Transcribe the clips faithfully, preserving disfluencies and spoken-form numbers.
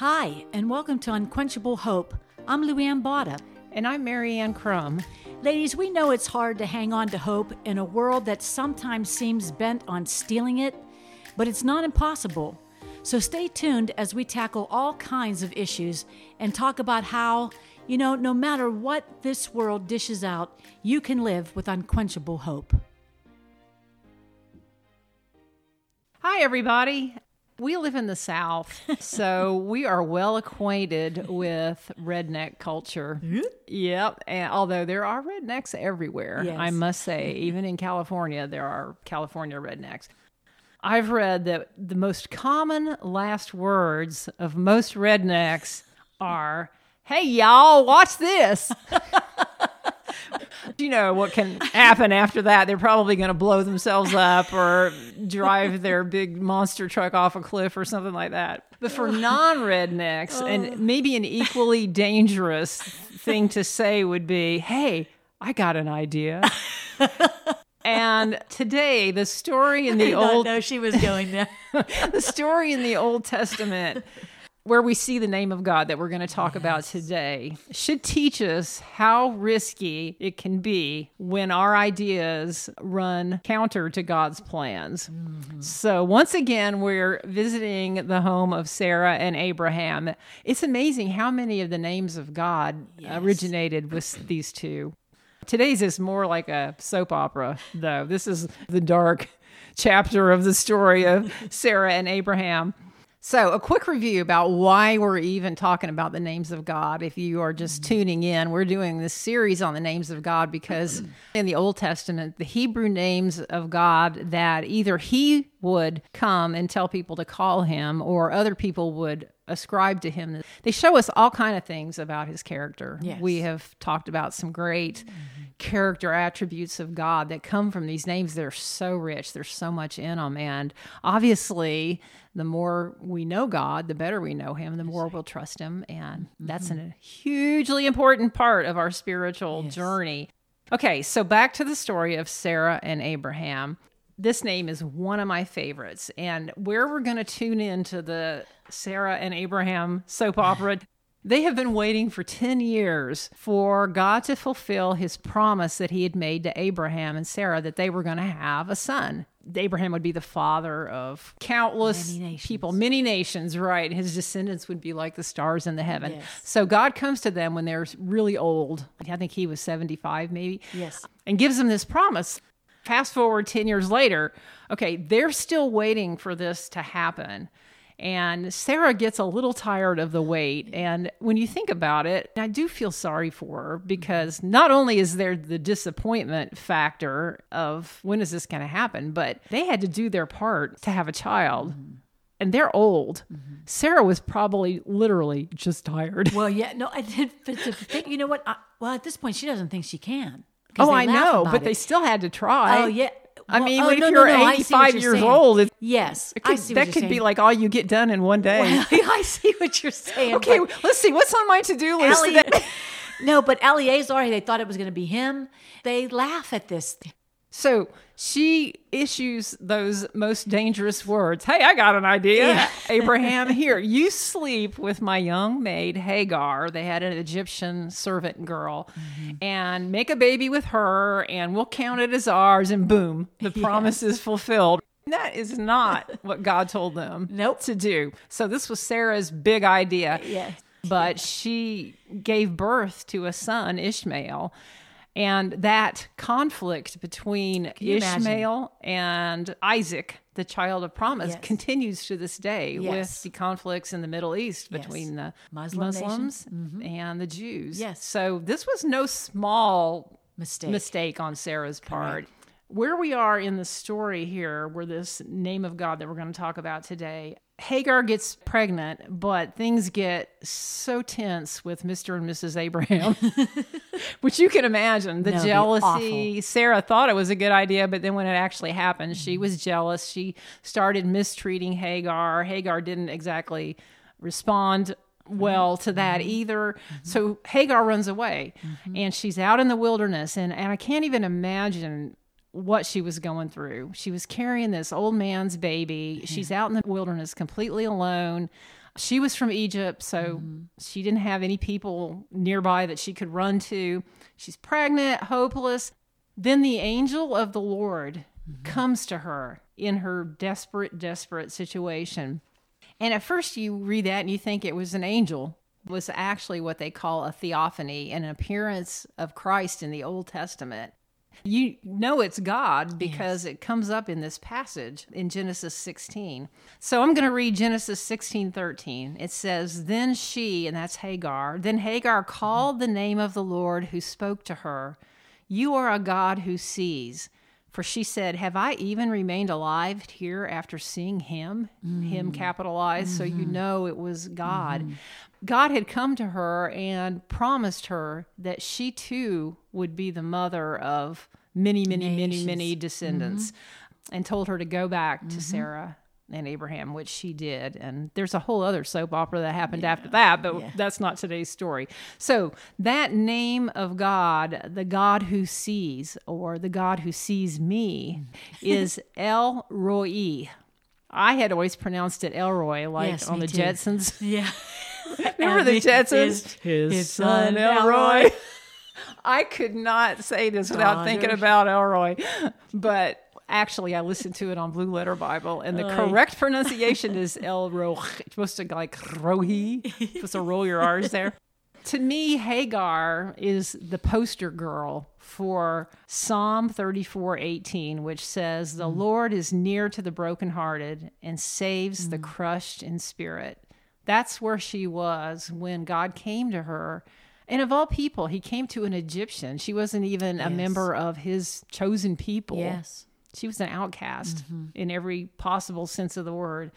Hi, and welcome to Unquenchable Hope. I'm Luanne Botta. And I'm Mary Ann Crum. Ladies, we know it's hard to hang on to hope in a world that sometimes seems bent on stealing it, but it's not impossible. So stay tuned as we tackle all kinds of issues and talk about how, you know, no matter what this world dishes out, you can live with unquenchable hope. Hi, everybody. We live in the South, so we are well acquainted with redneck culture. Mm-hmm. Yep, and although there are rednecks everywhere, yes. I must say, even in California, there are California rednecks. I've read that the most common last words of most rednecks are, "Hey, y'all, watch this." You know what can happen after that? They're probably going to blow themselves up or drive their big monster truck off a cliff or something like that. But for non-rednecks, and maybe an equally dangerous thing to say would be, "Hey, I got an idea." And today, the story in the old no, she was going there. The story in the Old Testament, where we see the name of God that we're going to talk yes. about today, should teach us how risky it can be when our ideas run counter to God's plans. Mm-hmm. So once again, we're visiting the home of Sarah and Abraham. It's amazing how many of the names of God yes. originated with these two. Today's is more like a soap opera, though. This is the dark chapter of the story of Sarah and Abraham. So a quick review about why we're even talking about the names of God. If you are just tuning in, we're doing this series on the names of God because in the Old Testament, the Hebrew names of God that either he would come and tell people to call him or other people would ascribe to him, they show us all kinds of things about his character. Yes. We have talked about some great mm-hmm. character attributes of God that come from these names. They're so rich. There's so much in them. And obviously, the more we know God, the better we know him, the more we'll trust him. And mm-hmm. that's a hugely important part of our spiritual yes. journey. Okay, so back to the story of Sarah and Abraham. This name is one of my favorites. And where we're going to tune into the Sarah and Abraham soap opera, they have been waiting for ten years for God to fulfill his promise that he had made to Abraham and Sarah that they were going to have a son. Abraham would be the father of countless many people, many nations, right? His descendants would be like the stars in the heaven. Yes. So God comes to them when they're really old. I think he was seventy-five maybe. Yes. And gives them this promise. Fast forward ten years later, okay, they're still waiting for this to happen. And Sarah gets a little tired of the wait. And when you think about it, I do feel sorry for her because not only is there the disappointment factor of when is this going to happen, but they had to do their part to have a child. Mm-hmm. And they're old. Mm-hmm. Sarah was probably literally just tired. Well, yeah, no, I did. But to think, you know what? I, well, at this point, she doesn't think she can. Oh, I know, but it. They still had to try. Oh, yeah. Well, I mean, oh, if no, you're no, no. eighty-five years saying. old, it, yes, it could, I see that could saying. be like all you get done in one day. Well, I see what you're saying. Okay, let's see. What's on my to-do list Ale- today? No, but Eleazar, they thought it was going to be him. They laugh at this. So she issues those most dangerous words. Hey, I got an idea. Yeah. Abraham, here, you sleep with my young maid, Hagar. They had an Egyptian servant girl. Mm-hmm. And make a baby with her, and we'll count it as ours, and boom, the promise yes. is fulfilled. That is not what God told them nope. to do. So this was Sarah's big idea. Yes. But she gave birth to a son, Ishmael. And that conflict between Ishmael imagine? and Isaac, the child of promise, yes. continues to this day yes. with the conflicts in the Middle East between yes. the Muslim Muslims mm-hmm. and the Jews. Yes. So this was no small mistake, mistake on Sarah's part. Correct. Where we are in the story here, where this name of God that we're going to talk about today, Hagar gets pregnant, but things get so tense with Mister and Missus Abraham, which you can imagine, the no, jealousy. Sarah thought it was a good idea, but then when it actually happened, she was jealous. She started mistreating Hagar. Hagar didn't exactly respond well to that mm-hmm. either. Mm-hmm. So Hagar runs away, mm-hmm. and she's out in the wilderness, and, and I can't even imagine what she was going through. She was carrying this old man's baby. She's out in the wilderness completely alone. She was from Egypt, so mm-hmm. she didn't have any people nearby that she could run to. She's pregnant, hopeless. Then the angel of the Lord mm-hmm. comes to her in her desperate, desperate situation. And at first you read that and you think it was an angel. It was actually what they call a theophany, an appearance of Christ in the Old Testament. You know it's God because yes. it comes up in this passage in Genesis sixteen. So I'm going to read Genesis sixteen thirteen. It says, Then she, and that's Hagar, then Hagar called mm-hmm. the name of the Lord who spoke to her, You are a God who sees. For she said, Have I even remained alive here after seeing him? Mm-hmm. Him capitalized, mm-hmm. so you know it was God. Mm-hmm. God had come to her and promised her that she too would be the mother of many, many, Nations. many, many descendants, mm-hmm. and told her to go back to mm-hmm. Sarah and Abraham, which she did. And there's a whole other soap opera that happened yeah. after that, but yeah. that's not today's story. So that name of God, the God who sees, or the God who sees me, mm. is El Roi. I had always pronounced it El Roi, like yes, on the too. Jetson's. Yeah. Remember and the Jetsons? His, his son, El Roi. I could not say this without Daughters. thinking about El Roi. But actually, I listened to it on Blue Letter Bible, and the oh, correct yeah. pronunciation is El Roi. It's supposed to like Rohi. It's supposed to roll your R's there. To me, Hagar is the poster girl for Psalm thirty-four eighteen, which says, The mm. Lord is near to the brokenhearted and saves mm. the crushed in spirit. That's where she was when God came to her. And of all people, he came to an Egyptian. She wasn't even yes. a member of his chosen people. Yes. She was an outcast mm-hmm. in every possible sense of the word.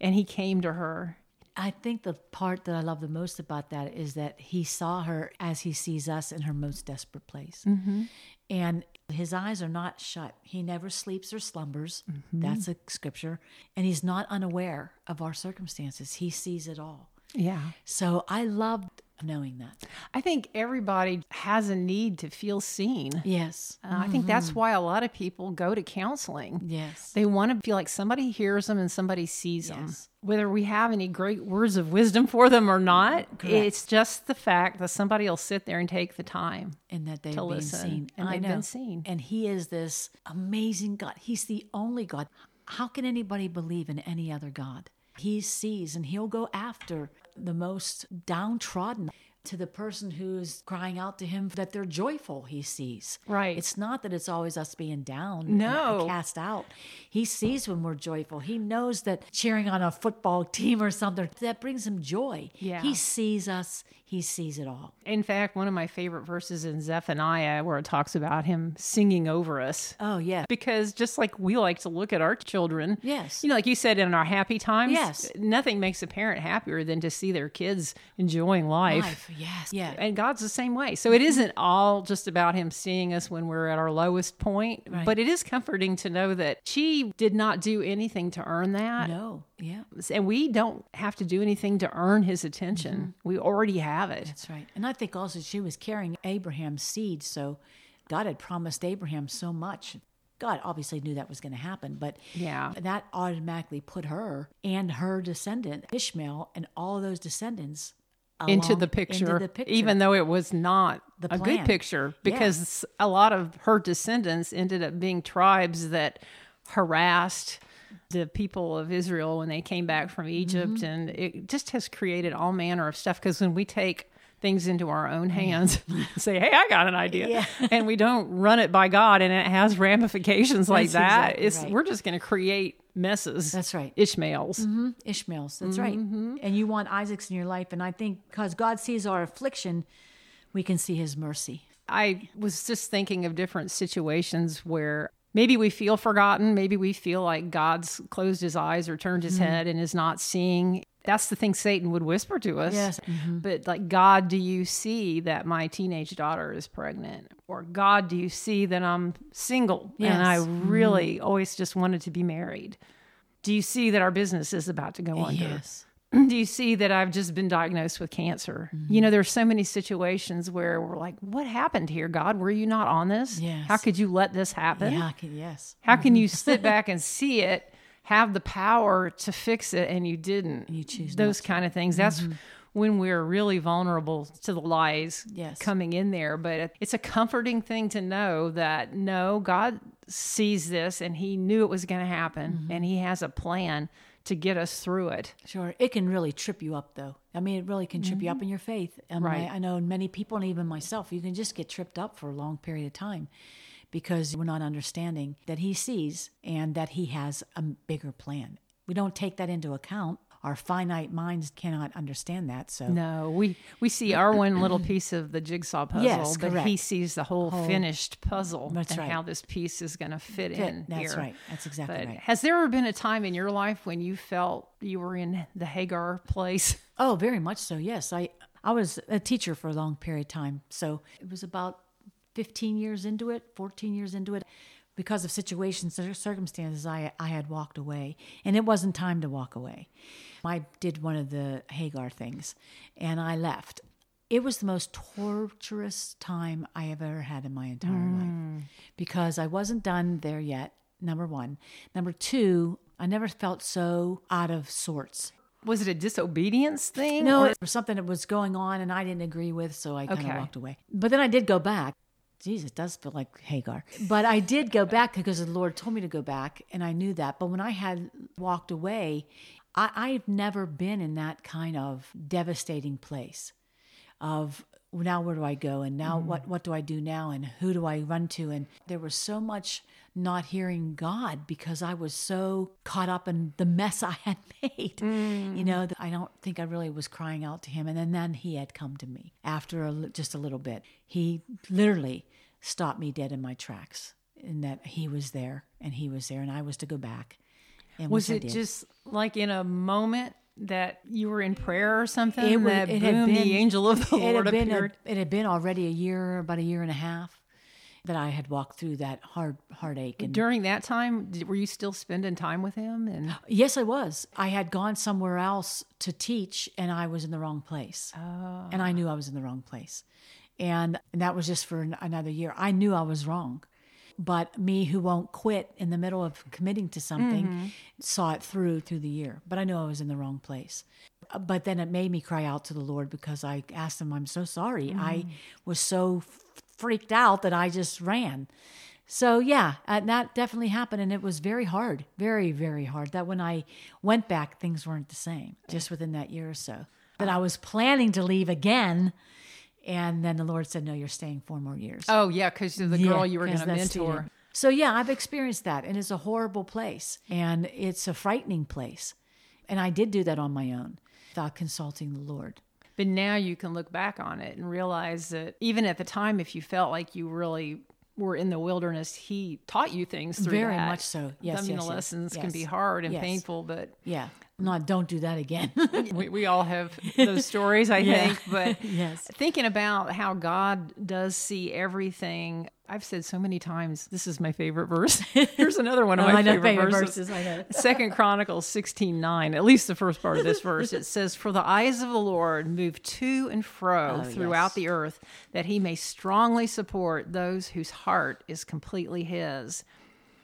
And he came to her. I think the part that I love the most about that is that he saw her as he sees us in her most desperate place. Mm-hmm. And his eyes are not shut. He never sleeps or slumbers. Mm-hmm. That's a scripture. And he's not unaware of our circumstances. He sees it all. Yeah. So I loved knowing that. I think everybody has a need to feel seen. Yes. Uh, mm-hmm. I think that's why a lot of people go to counseling. Yes. They want to feel like somebody hears them and somebody sees yes. them. Whether we have any great words of wisdom for them or not, Correct. It's just the fact that somebody will sit there and take the time. And that they've been seen. And I they've know. been seen. And he is this amazing God. He's the only God. How can anybody believe in any other God? He sees, and he'll go after the most downtrodden, to the person who's crying out to him that they're joyful. He sees. Right. It's not that it's always us being down, no, cast out. He sees when we're joyful. He knows that cheering on a football team or something, that brings him joy. Yeah. He sees us. He sees it all. In fact, one of my favorite verses in Zephaniah, where it talks about him singing over us. Oh, yeah. Because just like we like to look at our children. Yes. You know, like you said, in our happy times. Yes. Nothing makes a parent happier than to see their kids enjoying life. Life. Yes. Yeah. And God's the same way. So it isn't all just about him seeing us when we're at our lowest point, right. but it is comforting to know that she did not do anything to earn that. No. Yeah. And we don't have to do anything to earn his attention. Mm-hmm. We already have it. That's right. And I think also she was carrying Abraham's seed. So God had promised Abraham so much. God obviously knew that was going to happen, but yeah. that automatically put her and her descendant, Ishmael, and all of those descendants Along, into, the picture, into the picture, even though it was not a good picture, because yeah. a lot of her descendants ended up being tribes that harassed the people of Israel when they came back from Egypt. Mm-hmm. And it just has created all manner of stuff, because when we take things into our own hands and say, hey, I got an idea, yeah. and we don't run it by God, and it has ramifications like that's that, exactly it's right. we're just going to create messes. That's right. Ishmaels. Mm-hmm. Ishmaels. That's mm-hmm. right. And you want Isaacs in your life. And I think because God sees our affliction, we can see his mercy. I was just thinking of different situations where maybe we feel forgotten. Maybe we feel like God's closed his eyes or turned his mm-hmm. head and is not seeing. That's the thing Satan would whisper to us. Yes. Mm-hmm. But like, God, do you see that my teenage daughter is pregnant? Or God, do you see that I'm single? Yes. And I really mm-hmm. always just wanted to be married. Do you see that our business is about to go under? Yes. Do you see that I've just been diagnosed with cancer? Mm-hmm. You know, there's so many situations where we're like, what happened here, God? Were you not on this? Yes. How could you let this happen? Yeah, I can, yes. How mm-hmm. can you sit back and see it? have the power to fix it and you didn't. You choose those kind of things. That's mm-hmm. when we're really vulnerable to the lies yes. coming in there. But it's a comforting thing to know that, no, God sees this and he knew it was going to happen mm-hmm. and he has a plan to get us through it. Sure. It can really trip you up, though. I mean, it really can trip mm-hmm. you up in your faith. And right. I, I know many people, and even myself, you can just get tripped up for a long period of time because we're not understanding that he sees and that he has a bigger plan. We don't take that into account. Our finite minds cannot understand that. So no, we, we see our one little piece of the jigsaw puzzle, yes, but correct. He sees the whole, whole finished puzzle that's and right. how this piece is going to fit, fit in that's here. That's right. That's exactly but right. Has there ever been a time in your life when you felt you were in the Hagar place? Oh, very much so. Yes. I, I was a teacher for a long period of time. So it was about fifteen years into it, fourteen years into it. Because of situations or circumstances, I, I had walked away, and it wasn't time to walk away. I did one of the Hagar things, and I left. It was the most torturous time I have ever had in my entire mm. life, because I wasn't done there yet, number one. Number two, I never felt so out of sorts. Was it a disobedience thing? No, or- it was something that was going on, and I didn't agree with, so I kind of okay. walked away. But then I did go back. Jeez, it does feel like Hagar. But I did go back because the Lord told me to go back, and I knew that. But when I had walked away, I, I've never been in that kind of devastating place of, now where do I go? And now mm. what, what do I do now? And who do I run to? And there was so much not hearing God because I was so caught up in the mess I had made. Mm. You know, I don't think I really was crying out to him. And then, then he had come to me after a, just a little bit. He literally stopped me dead in my tracks, in that he was there and he was there and I was to go back. And was it just like in a moment that you were in prayer or something? It, that it boom, had been, the angel of the Lord appeared. A, it had been already a year, about a year and a half, that I had walked through that hard heartache. And during that time, were you still spending time with him? And yes, I was. I had gone somewhere else to teach, and I was in the wrong place. Oh. And I knew I was in the wrong place. And, and that was just for an, another year. I knew I was wrong. But me, who won't quit in the middle of committing to something, mm-hmm. saw it through through the year. But I knew I was in the wrong place. But then it made me cry out to the Lord because I asked him, I'm so sorry. Mm-hmm. I was so freaked out that I just ran. So yeah, that definitely happened. And it was very hard, very, very hard, that when I went back, things weren't the same just within that year or so. But I was planning to leave again. And then the Lord said, no, you're staying four more years. Oh, yeah, because you're the girl yeah, you were going to mentor. The, so, yeah, I've experienced that. And it's a horrible place. And it's a frightening place. And I did do that on my own without consulting the Lord. But now you can look back on it and realize that even at the time, if you felt like you really were in the wilderness, he taught you things through Very that. Very much so, yes, I mean, yes, the lessons yes, can yes. be hard and yes. painful, but... yeah. Not don't do that again. we, we all have those stories, I yeah. think. But yes. thinking about how God does see everything, I've said so many times, this is my favorite verse. Here's another one of no, my favorite, favorite verses. verses I know. Second Chronicles sixteen nine, at least the first part of this verse, it says, for the eyes of the Lord move to and fro oh, throughout yes. the earth, that he may strongly support those whose heart is completely his.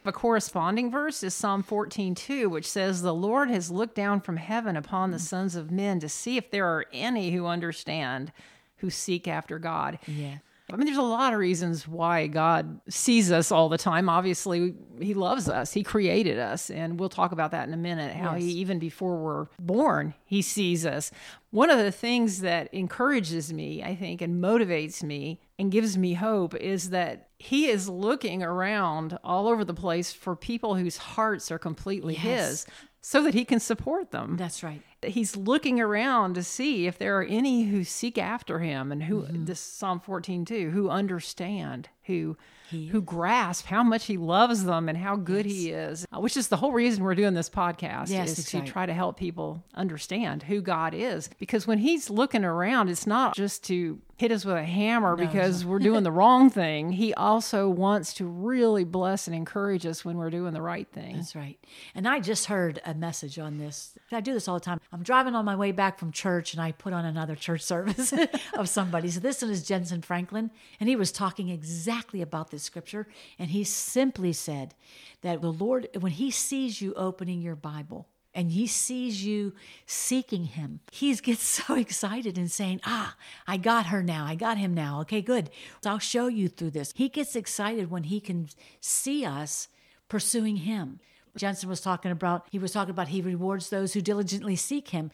A corresponding verse is Psalm fourteen two, which says, the Lord has looked down from heaven upon the sons of men to see if there are any who understand, who seek after God. Yeah. I mean, there's a lot of reasons why God sees us all the time. Obviously, he loves us. He created us. And we'll talk about that in a minute, how yes. he, even before we're born, he sees us. One of the things that encourages me, I think, and motivates me and gives me hope is that he is looking around all over the place for people whose hearts are completely yes. his, so that he can support them. That's right. He's looking around to see if there are any who seek after him, and who mm-hmm. this Psalm fourteen two, who understand, who he who is. grasp how much he loves them and how good yes. he is, which is the whole reason we're doing this podcast, yes, is to right. try to help people understand who God is. Because when he's looking around, it's not just to hit us with a hammer no, because we're doing the wrong thing. He also wants to really bless and encourage us when we're doing the right thing. That's right. And I just heard a message on this. I do this all the time. I'm driving on my way back from church and I put on another church service of somebody. So this one is Jensen Franklin, and he was talking exactly about this scripture. And he simply said that the Lord, when he sees you opening your Bible, and he sees you seeking him, he gets so excited and saying, ah, I got her now. I got him now. Okay, good. So I'll show you through this. He gets excited when he can see us pursuing him. Jensen was talking about, he was talking about he rewards those who diligently seek him.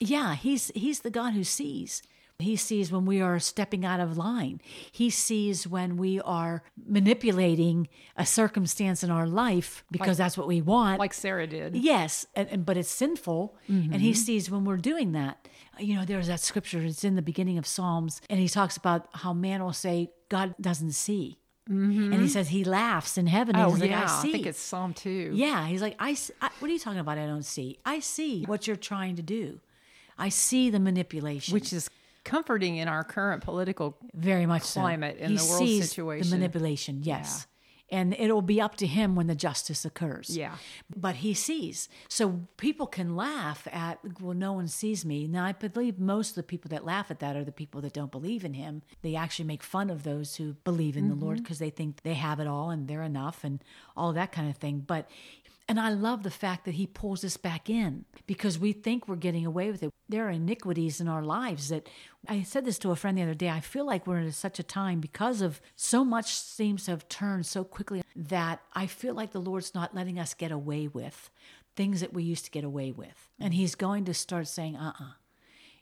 Yeah, he's he's the God who sees. He sees when we are stepping out of line. He sees when we are manipulating a circumstance in our life because like, that's what we want. Like Sarah did. Yes, and, and, but it's sinful. Mm-hmm. And he sees when we're doing that. You know, there's that scripture. It's in the beginning of Psalms. And he talks about how man will say, God doesn't see. Mm-hmm. And he says he laughs in heaven. Oh, he's like, yeah. I see. I think it's Psalm two. Yeah. He's like, I, I, what are you talking about? I don't see. I see what you're trying to do. I see the manipulation. Which is comforting in our current political very much climate so. And the world situation. The manipulation, yes. Yeah. And it'll be up to him when the justice occurs. Yeah. But he sees. So people can laugh at, well, no one sees me. Now, I believe most of the people that laugh at that are the people that don't believe in him. They actually make fun of those who believe in mm-hmm. the Lord because they think they have it all and they're enough and all that kind of thing. But And I love the fact that he pulls us back in because we think we're getting away with it. There are iniquities in our lives that, I said this to a friend the other day, I feel like we're in such a time because of so much seems to have turned so quickly that I feel like the Lord's not letting us get away with things that we used to get away with. And he's going to start saying, uh-uh,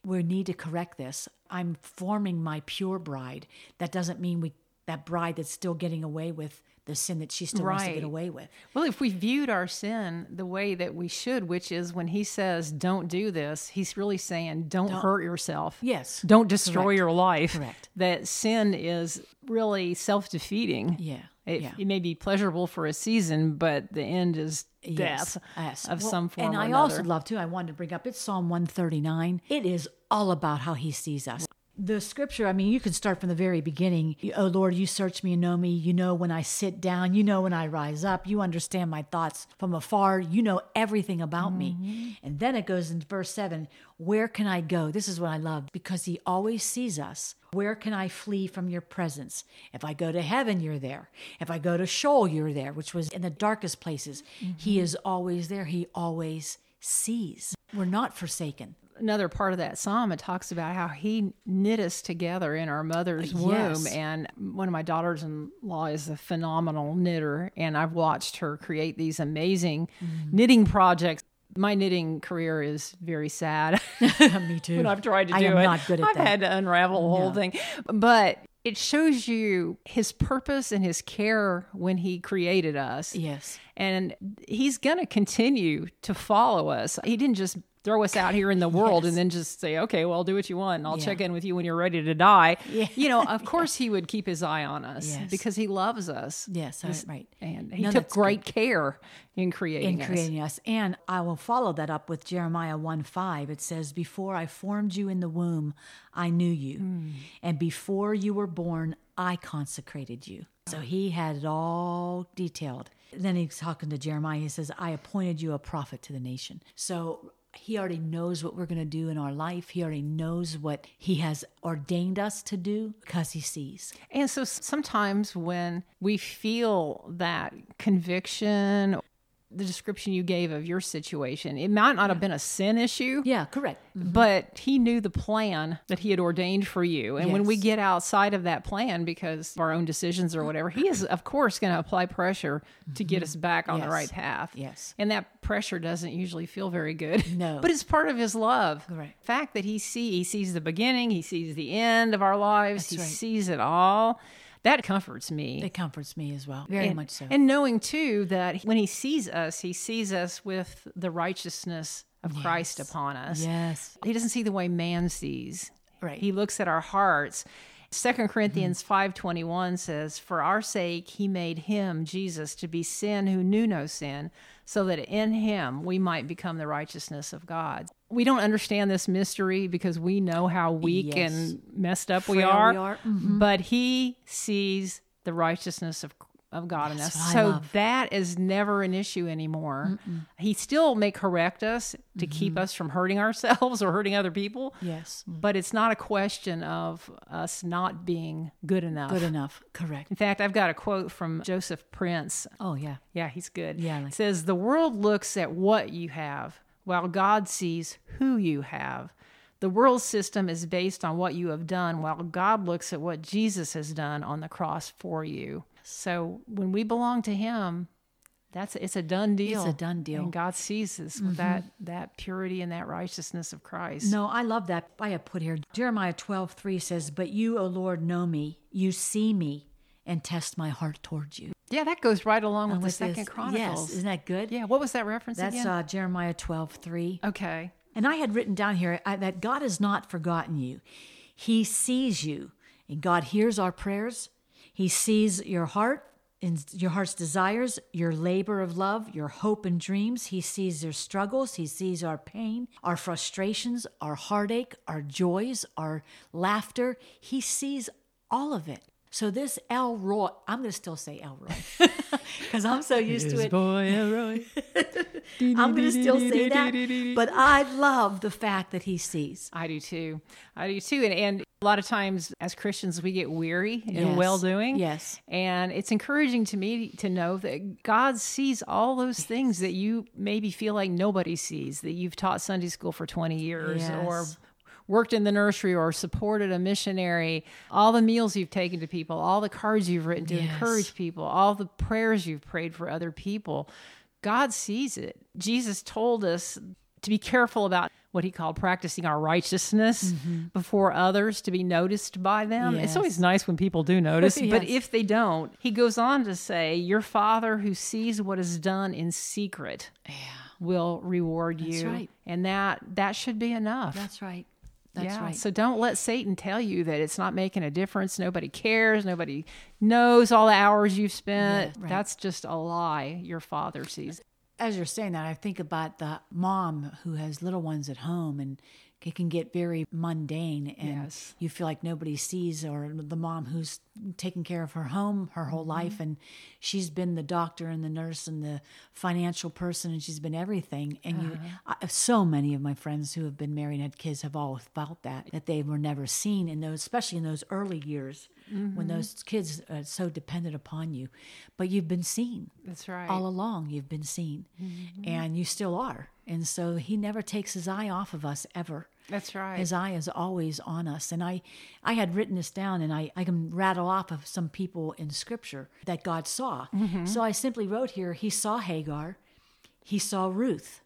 we need to correct this. I'm forming my pure bride. That doesn't mean we that bride that's still getting away with the sin that she still right. wants to get away with. Well, if we viewed our sin the way that we should, which is when he says, don't do this, he's really saying, don't, don't. hurt yourself. Yes. Don't destroy Correct. Your life. Correct. That sin is really self-defeating. Yeah. It, yeah. it may be pleasurable for a season, but the end is death yes. Yes. of well, some form and or I another. Also love, too, I wanted to bring up, it's Psalm one thirty-nine. It is all about how he sees us. The scripture, I mean, you can start from the very beginning. Oh, Lord, you search me and know me. You know when I sit down. You know when I rise up. You understand my thoughts from afar. You know everything about mm-hmm. me. And then it goes into verse seven, where can I go? This is what I love, because he always sees us. Where can I flee from your presence? If I go to heaven, you're there. If I go to Sheol, you're there, which was in the darkest places. Mm-hmm. He is always there. He always sees. We're not forsaken. Another part of that psalm, it talks about how he knit us together in our mother's yes. womb. And one of my daughters-in-law is a phenomenal knitter, and I've watched her create these amazing mm. knitting projects. My knitting career is very sad. Me too. When I've tried to do it. I am not good at I've that. I've had to unravel the whole no. thing. But it shows you his purpose and his care when he created us. Yes. And he's going to continue to follow us. He didn't just throw us out here in the world yes. and then just say, okay, well, do what you want and I'll yeah. check in with you when you're ready to die. Yeah. You know, of course yeah. he would keep his eye on us yes. because he loves us. Yes, this, right. And he no, took great good. care in creating us. In creating us. us. And I will follow that up with Jeremiah one five. It says, before I formed you in the womb, I knew you. Mm. And before you were born, I consecrated you. So he had it all detailed. Then he's talking to Jeremiah. He says, I appointed you a prophet to the nation. So he already knows what we're going to do in our life. He already knows what he has ordained us to do because he sees. And so sometimes when we feel that conviction, the description you gave of your situation, it might not yeah. have been a sin issue. Yeah, correct. Mm-hmm. But he knew the plan that he had ordained for you. And yes. when we get outside of that plan because of our own decisions or whatever, he is, of course, going to apply pressure mm-hmm. to get us back on yes. the right path. Yes. And that pressure doesn't usually feel very good. No. But it's part of his love. Right. The fact that he see, he sees the beginning, he sees the end of our lives, That's he right. sees it all. That comforts me. It comforts me as well. Very and, much so. And knowing too that when he sees us, he sees us with the righteousness of yes. Christ upon us. Yes. He doesn't see the way man sees. Right. He looks at our hearts. Second Corinthians five twenty-one says, for our sake he made him, Jesus, to be sin who knew no sin, so that in him we might become the righteousness of God. we don't understand this mystery because we know how weak yes. and messed up Frail we are. We are. Mm-hmm. But he sees the righteousness of of God That's in us. So that is never an issue anymore. Mm-mm. He still may correct us to mm-hmm. keep us from hurting ourselves or hurting other people. Yes. But it's not a question of us not being good enough. Good enough. Correct. In fact, I've got a quote from Joseph Prince. Oh, yeah. Yeah, he's good. Yeah. Like- it says, "The world looks at what you have, while God sees who you have. The world system is based on what you have done, while God looks at what Jesus has done on the cross for you." So when we belong to Him, that's it's a done deal. It's a done deal. And God sees us with mm-hmm. that that purity and that righteousness of Christ. No, I love that. I have put here, Jeremiah twelve three says, "But you, O Lord, know me. You see me and test my heart towards you." Yeah, that goes right along and with, with the Second Chronicles. Yes, isn't that good? Yeah, what was that reference That's, again? That's uh, Jeremiah twelve three. Okay. And I had written down here I, that God has not forgotten you. He sees you. And God hears our prayers. He sees your heart, and your heart's desires, your labor of love, your hope and dreams. He sees your struggles. He sees our pain, our frustrations, our heartache, our joys, our laughter. He sees all of it. So this El Roi, I'm going to still say El Roi because I'm so used to it. Boy, El Roi. I'm going to still say that, but I love the fact that he sees. I do too. I do too. And, and a lot of times as Christians, we get weary in yes. well-doing. Yes. And it's encouraging to me to know that God sees all those things that you maybe feel like nobody sees, that you've taught Sunday school for twenty years yes. or worked in the nursery or supported a missionary, all the meals you've taken to people, all the cards you've written to yes. encourage people, all the prayers you've prayed for other people. God sees it. Jesus told us to be careful about what he called practicing our righteousness mm-hmm. before others to be noticed by them. Yes. It's always nice when people do notice, yes. but if they don't, he goes on to say, "Your Father who sees what is done in secret yeah. will reward you." That's right. And that, that should be enough. That's right. That's yeah, right. So don't let Satan tell you that it's not making a difference. Nobody cares. Nobody knows all the hours you've spent. Yeah, right. That's just a lie your Father sees. As you're saying that, I think about the mom who has little ones at home, and it can get very mundane, and yes. you feel like nobody sees, or the mom who's taken care of her home her whole mm-hmm. life, and she's been the doctor and the nurse and the financial person, and she's been everything. And uh-huh. you, I, so many of my friends who have been married and had kids have all felt that, that they were never seen in those, especially in those early years mm-hmm. when those kids are so dependent upon you. But you've been seen. That's right. All along you've been seen, mm-hmm. and you still are. And so he never takes his eye off of us ever. That's right. His eye is always on us. And I, I had written this down, and I, I can rattle off of some people in Scripture that God saw. Mm-hmm. So I simply wrote here, he saw Hagar. He saw Ruth.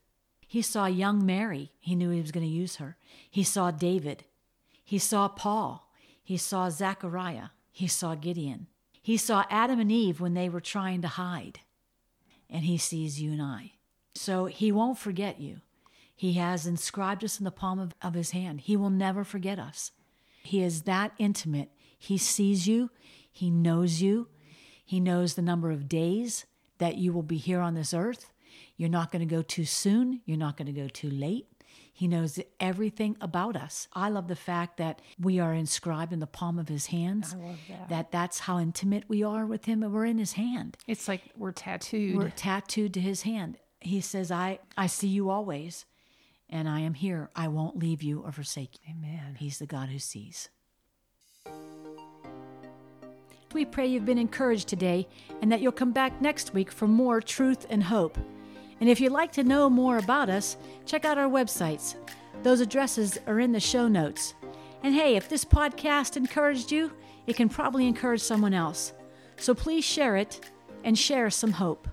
He saw young Mary. He knew he was going to use her. He saw David. He saw Paul. He saw Zechariah. He saw Gideon. He saw Adam and Eve when they were trying to hide. And he sees you and I. So he won't forget you. He has inscribed us in the palm of, of his hand. He will never forget us. He is that intimate. He sees you. He knows you. He knows the number of days that you will be here on this earth. You're not going to go too soon. You're not going to go too late. He knows everything about us. I love the fact that we are inscribed in the palm of his hands. I love that. That that's how intimate we are with him, and we're in his hand. It's like we're tattooed. We're tattooed to his hand. He says, I, I see you always, and I am here. I won't leave you or forsake you. Amen. He's the God who sees. We pray you've been encouraged today, and that you'll come back next week for more truth and hope. And if you'd like to know more about us, check out our websites. Those addresses are in the show notes. And hey, if this podcast encouraged you, it can probably encourage someone else. So please share it and share some hope.